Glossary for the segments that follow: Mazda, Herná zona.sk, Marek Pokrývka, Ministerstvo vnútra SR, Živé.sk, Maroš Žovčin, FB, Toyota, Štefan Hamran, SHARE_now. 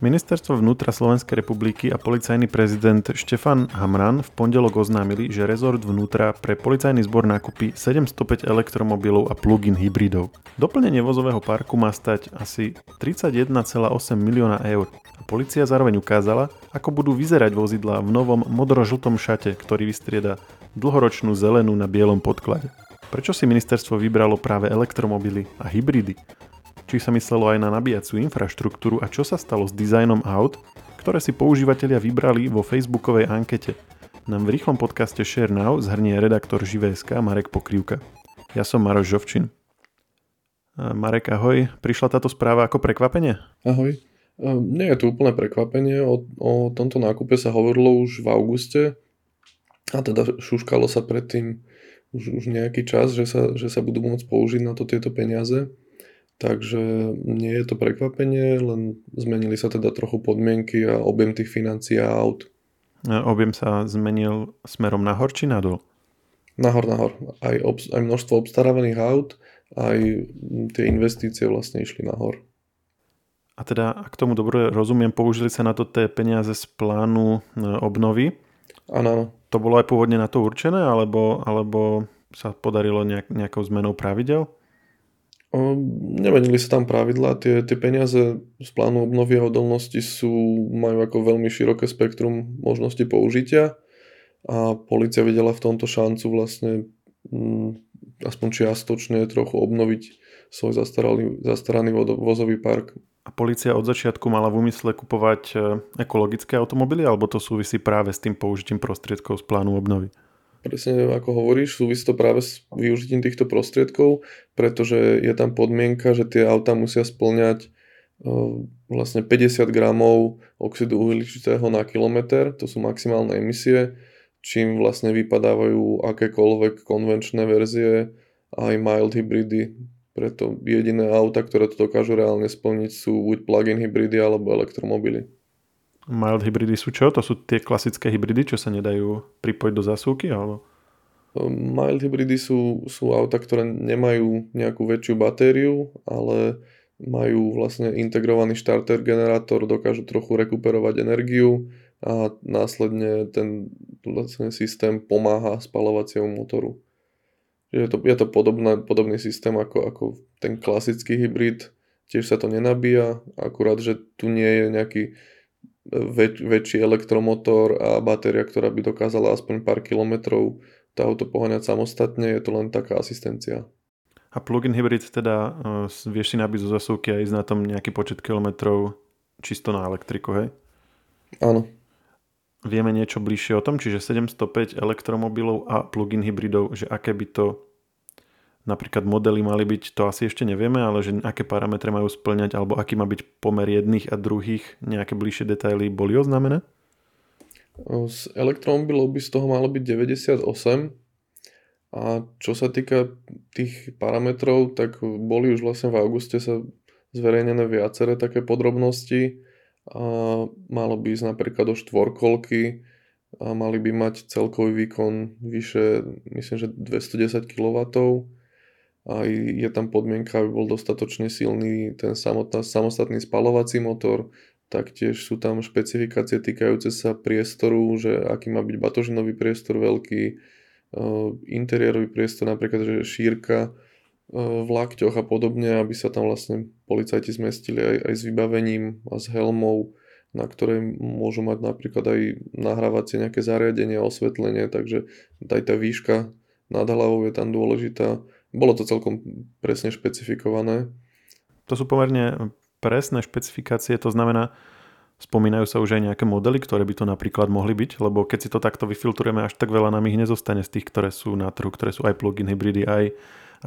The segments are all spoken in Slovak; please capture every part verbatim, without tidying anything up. Ministerstvo vnútra Slovenskej republiky a policajný prezident Štefan Hamran v pondelok oznámili, že rezort vnútra pre policajný zbor nakupí sedemstopäť elektromobilov a plug-in hybridov. Doplnenie vozového parku má stať asi tridsaťjeden celá osem milióna eur. A polícia zároveň ukázala, ako budú vyzerať vozidlá v novom modro-žltom šate, ktorý vystrieda dlhoročnú zelenú na bielom podklade. Prečo si ministerstvo vybralo práve elektromobily a hybridy? Či sa myslelo aj na nabíjaciu infraštruktúru a čo sa stalo s dizajnom aut, ktoré si používatelia vybrali vo facebookovej ankete. Nám v rýchlom podcaste Share Now zhrnie redaktor Živé.sk Marek Pokrývka. Ja som Maroš Žovčin. Marek, ahoj. Prišla táto správa ako prekvapenie? Ahoj. Um, nie je to úplne prekvapenie. O, o tomto nákupe sa hovorilo už v auguste. A teda šuškalo sa predtým už, už nejaký čas, že sa, že sa budú môcť použiť na to tieto peniaze. Takže nie je to prekvapenie, len zmenili sa teda trochu podmienky a objem tých financií a aut. A objem sa zmenil smerom nahor či nadol? Nahor, nahor. Aj, obs- aj množstvo obstarávaných aut, aj tie investície vlastne išli nahor. A teda, ak tomu dobre rozumiem, použili sa na to tie peniaze z plánu obnovy? Áno. To bolo aj pôvodne na to určené, alebo, alebo sa podarilo nejak, nejakou zmenou pravidel? O, nemenili sa tam pravidlá, tie, tie peniaze z plánu obnovy a odolnosti sú, majú ako veľmi široké spektrum možnosti použitia a polícia videla v tomto šancu vlastne m, aspoň čiastočne trochu obnoviť svoj zastaralý, zastaraný vozový park. A polícia od začiatku mala v úmysle kupovať ekologické automobily, alebo to súvisí práve s tým použitím prostriedkov z plánu obnovy? Presne ako hovoríš, súvisí to práve s využitím týchto prostriedkov, pretože je tam podmienka, že tie autá musia spĺňať uh, vlastne päťdesiat gramov oxidu uhličitého na kilometer, to sú maximálne emisie, čím vlastne vypadávajú akékoľvek konvenčné verzie, aj mild hybridy. Preto jediné auta, ktoré to dokážu reálne spĺniť, sú buď plug-in hybridy alebo elektromobily. Mild hybridy sú čo? To sú tie klasické hybridy, čo sa nedajú pripojiť do zásuvky? Alebo? Mild hybridy sú, sú auta, ktoré nemajú nejakú väčšiu batériu, ale majú vlastne integrovaný štarter generátor, dokážu trochu rekuperovať energiu a následne ten vlastne systém pomáha spalovaciemu motoru. Je to, je to podobné, podobný systém ako, ako ten klasický hybrid, tiež sa to nenabíja, akurát, že tu nie je nejaký Väč, väčší elektromotor a batéria, ktorá by dokázala aspoň pár kilometrov to auto poháňať samostatne, je to len taká asistencia. A plug-in hybrid teda uh, vieš si nabiť zo zásuvky a ísť na tom nejaký počet kilometrov čisto na elektriku, hej? Áno. Vieme niečo bližšie o tom, čiže sedemstopäť elektromobilov a plug-in hybridov, že aké by to napríklad modely mali byť, to asi ešte nevieme, ale že aké parametre majú spĺňať alebo aký má byť pomer jedných a druhých, nejaké bližšie detaily boli oznámené? Z elektromobilov by z toho malo byť deväťdesiatosem a čo sa týka tých parametrov, tak boli už vlastne v auguste sa zverejnené viaceré také podrobnosti a malo by ísť napríklad do štvorkolky a mali by mať celkový výkon vyše, myslím, že dvesto desať kilowattov. A je tam podmienka, aby bol dostatočne silný ten samotná, samostatný spaľovací motor, taktiež sú tam špecifikácie týkajúce sa priestoru, že aký má byť batožinový priestor veľký, e, interiérový priestor, napríklad že šírka e, v lakťoch a podobne, aby sa tam vlastne policajti zmestili aj, aj s vybavením a s helmou, na ktorej môžu mať napríklad aj nahrávacie nejaké zariadenie a osvetlenie, takže aj tá výška nad hlavou je tam dôležitá. Bolo to celkom presne špecifikované. To sú pomerne presné špecifikácie, to znamená, spomínajú sa už aj nejaké modely, ktoré by to napríklad mohli byť, lebo keď si to takto vyfiltrujeme, až tak veľa nám ich nezostane z tých, ktoré sú na trhu, ktoré sú aj plug-in hybridy, aj,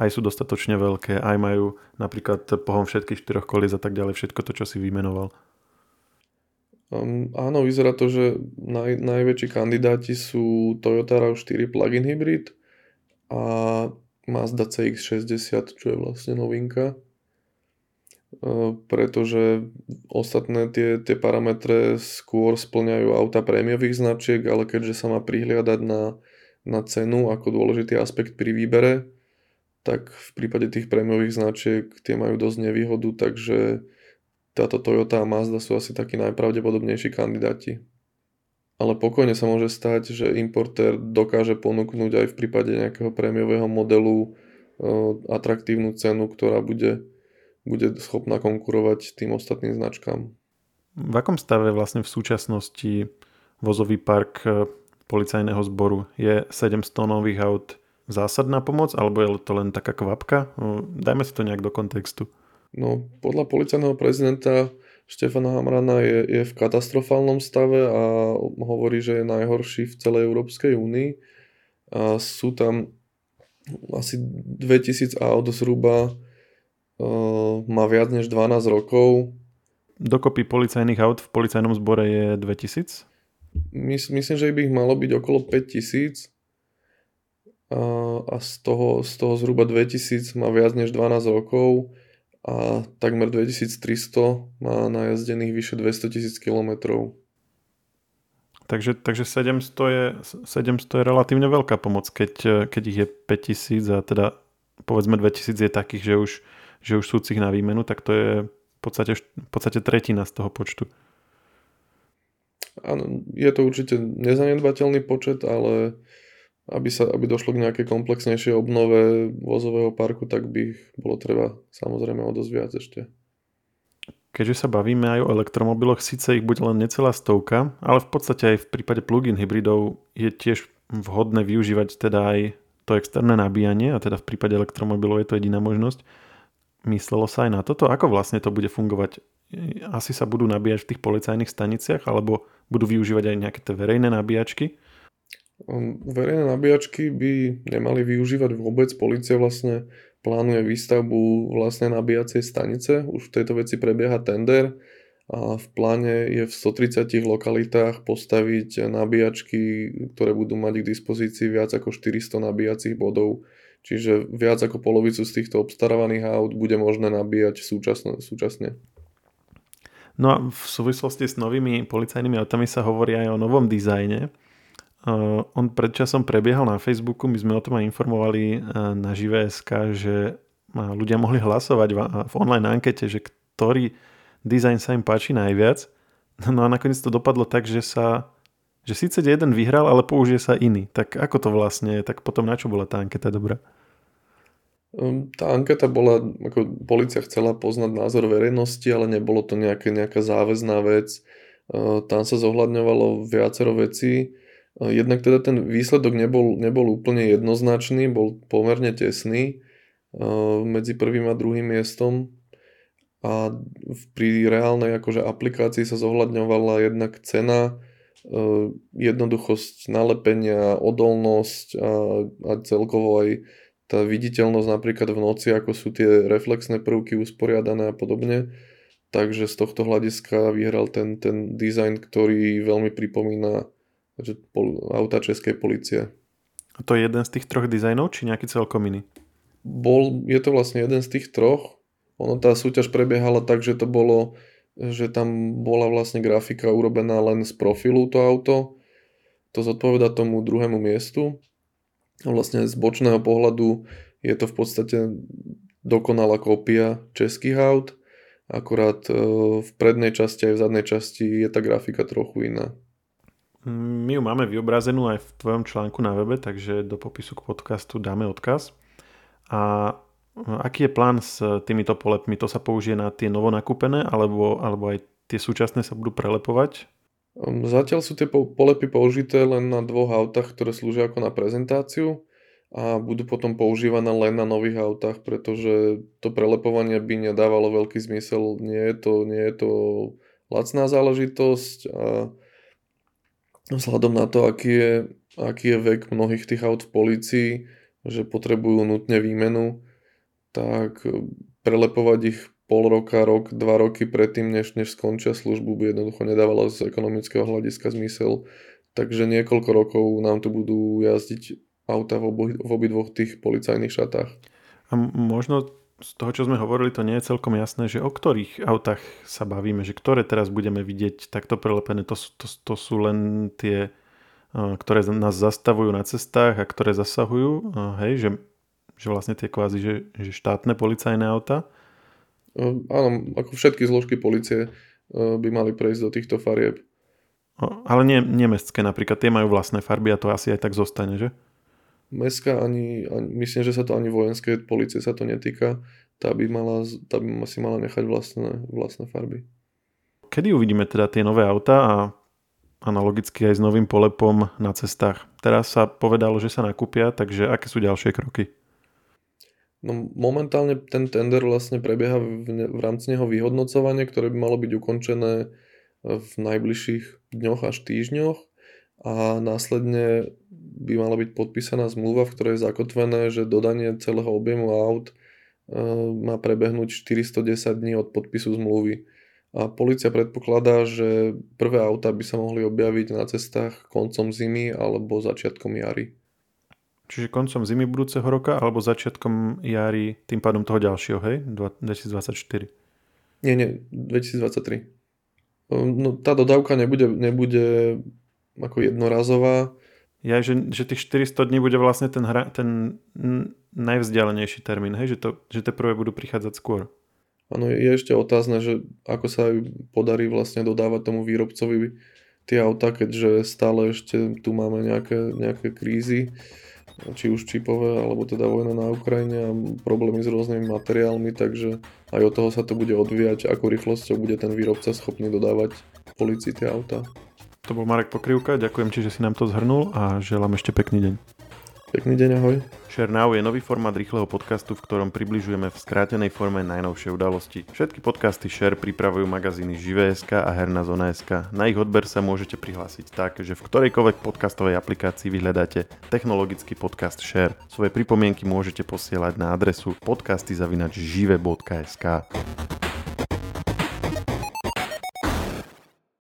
aj sú dostatočne veľké, aj majú napríklad pohon všetkých štyroch kolies a tak ďalej, všetko to, čo si vymenoval. Um, áno, vyzerá to, že naj, najväčší kandidáti sú Toyota RAV štyri plug-in hybrid a Mazda cé iks šesťdesiat, čo je vlastne novinka, e, pretože ostatné tie, tie parametre skôr spĺňajú auta prémiových značiek, ale keďže sa má prihliadať na, na cenu ako dôležitý aspekt pri výbere, tak v prípade tých prémiových značiek tie majú dosť nevýhodu, takže táto Toyota a Mazda sú asi takí najpravdepodobnejší kandidáti. Ale pokojne sa môže stať, že importér dokáže ponúknuť aj v prípade nejakého prémiového modelu e, atraktívnu cenu, ktorá bude, bude schopná konkurovať tým ostatným značkám. V akom stave vlastne v súčasnosti vozový park policajného zboru? Je sedemstonových aut zásadná pomoc, alebo je to len taká kvapka? No, dajme si to nejak do kontextu. No, podľa policajného prezidenta Štefana Hamrana je, je v katastrofálnom stave a hovorí, že je najhorší v celej Európskej únii. A sú tam asi dvetisíc aut zhruba, e, má viac než dvanásť rokov. Dokopy policajných aut v policajnom zbore je dvetisíc? Myslím, že by ich malo byť okolo päťtisíc a, a z, toho, z toho zhruba dvetisíc má viac než dvanásť rokov a takmer dvetisíctristo má najazdených vyše dvestotisíc kilometrov. Takže, takže sedemsto, je, sedemsto je relatívne veľká pomoc, keď, keď ich je päťtisíc a teda povedzme dvetisíc je takých, že už, že už sú cich na výmenu, tak to je v podstate, v podstate tretina z toho počtu. Áno, je to určite nezanedbateľný počet, ale aby, sa, aby došlo k nejakej komplexnejšej obnove vozového parku, tak by ich bolo treba samozrejme o dosť viac ešte. Keďže sa bavíme aj o elektromobiloch, síce ich bude len necelá stovka, ale v podstate aj v prípade plug-in hybridov je tiež vhodné využívať teda aj to externé nabíjanie a teda v prípade elektromobilov je to jediná možnosť. Myslelo sa aj na toto, ako vlastne to bude fungovať? Asi sa budú nabíjať v tých policajných staniciach alebo budú využívať aj nejaké tie verejné nabíjačky? Verejné nabíjačky by nemali využívať vôbec. Polícia vlastne plánuje výstavbu vlastnej nabíjacej stanice. Už v tejto veci prebieha tender a v pláne je v stotridsať lokalitách postaviť nabíjačky, ktoré budú mať k dispozícii viac ako štyristo nabíjacích bodov. Čiže viac ako polovicu z týchto obstarávaných aut bude možné nabíjať súčasne. súčasne. No a v súvislosti s novými policajnými autami sa hovorí aj o novom dizajne. Uh, on predčasom prebiehal na Facebooku, my sme o tom aj informovali uh, na Živé.sk, že uh, ľudia mohli hlasovať v, uh, v online ankete, že ktorý dizajn sa im páči najviac. No a nakoniec to dopadlo tak, že sa že síce jeden vyhral, ale použije sa iný. Tak ako to vlastne je? Tak potom na čo bola tá anketa dobrá? Tá anketa bola, ako polícia chcela poznať názor verejnosti, ale nebolo to nejaké, nejaká záväzná vec. Tam sa zohľadňovalo viacero vecí. Jednak teda ten výsledok nebol, nebol úplne jednoznačný, bol pomerne tesný medzi prvým a druhým miestom. A pri reálnej akože aplikácii sa zohľadňovala jednak cena, jednoduchosť nalepenia, odolnosť a, a celkovo aj tá viditeľnosť napríklad v noci, ako sú tie reflexné prvky usporiadané a podobne. Takže z tohto hľadiska vyhral ten, ten dizajn, ktorý veľmi pripomína auta českej polície. A to je jeden z tých troch dizajnov, či nejaký celkom iný? Bol, je to vlastne jeden z tých troch. Ono, tá súťaž prebiehala tak, že to bolo, že tam bola vlastne grafika urobená len z profilu to auto. To zodpoveda tomu druhému miestu. Vlastne z bočného pohľadu je to v podstate dokonalá kópia českých aut, akurát v prednej časti aj v zadnej časti je tá grafika trochu iná. My ju máme vyobrazenú aj v tvojom článku na webe, takže do popisu k podcastu dáme odkaz. A aký je plán s týmito polepmi? To sa použije na tie novonakúpené, alebo, alebo aj tie súčasné sa budú prelepovať? Zatiaľ sú tie polepy použité len na dvoch autách, ktoré slúžia ako na prezentáciu a budú potom používané len na nových autách, pretože to prelepovanie by nedávalo veľký zmysel. Nie je to, nie je to lacná záležitosť a vzhľadom na to, aký je, aký je vek mnohých tých aut v polícii, že potrebujú nutne výmenu, tak prelepovať ich pol roka, rok, dva roky predtým, než, než skončia službu, by jednoducho nedávalo z ekonomického hľadiska zmysel. Takže niekoľko rokov nám tu budú jazdiť auta v, obo, v obidvoch tých policajných šatách. A možno z toho, čo sme hovorili, to nie je celkom jasné, že o ktorých autách sa bavíme, že ktoré teraz budeme vidieť takto prelepené, to, to, to sú len tie, ktoré nás zastavujú na cestách a ktoré zasahujú, hej, že, že vlastne tie kvázi, že, že štátne policajné auta. Áno, ako všetky zložky polície by mali prejsť do týchto farieb. Ale nie, nie mestské napríklad, tie majú vlastné farby a to asi aj tak zostane, že? Mestská ani, ani, myslím, že sa to ani vojenské polície sa to netýka, tá by, mala, tá by si mala nechať vlastné, vlastné farby. Kedy uvidíme teda tie nové autá a analogicky aj s novým polepom na cestách? Teraz sa povedalo, že sa nakúpia, takže aké sú ďalšie kroky? No, momentálne ten tender vlastne prebieha v, ne, v rámci neho vyhodnocovanie, ktoré by malo byť ukončené v najbližších dňoch až týždňoch a následne by mala byť podpísaná zmluva, v ktorej je zakotvené, že dodanie celého objemu aut e, má prebehnúť štyristo desať dní od podpisu zmluvy. A polícia predpokladá, že prvé autá by sa mohli objaviť na cestách koncom zimy alebo začiatkom jary. Čiže koncom zimy budúceho roka alebo začiatkom jary, tým pádom toho ďalšieho, hej? dvadsaťštyri Nie, nie, dvetisícdvadsaťtri No, tá dodávka nebude, nebude ako jednorazová. Ja, že, že tých štyristo dní bude vlastne ten, hra, ten najvzdialenejší termín, hej? Že, to, že tie prvé budú prichádzať skôr. Áno, je ešte otázne, že ako sa podarí vlastne dodávať tomu výrobcovi tie autá, keďže stále ešte tu máme nejaké, nejaké krízy, či už čipové, alebo teda vojna na Ukrajine a problémy s rôznymi materiálmi, takže aj od toho sa to bude odvíjať, akou rýchlosťou bude ten výrobca schopný dodávať polícii tie autá. To bol Marek Pokrývka, ďakujem ti, že si nám to zhrnul a želám ešte pekný deň. Pekný deň, ahoj. SHARE Now je nový formát rýchleho podcastu, v ktorom približujeme v skrátenej forme najnovšie udalosti. Všetky podcasty SHARE pripravujú magazíny Živé.sk a Herná zona.sk. Na ich odber sa môžete prihlásiť tak, že v ktorejkoľvek podcastovej aplikácii vyhľadáte technologický podcast SHARE. Svoje pripomienky môžete posielať na adresu podcasty zavináč žive bodka es ká.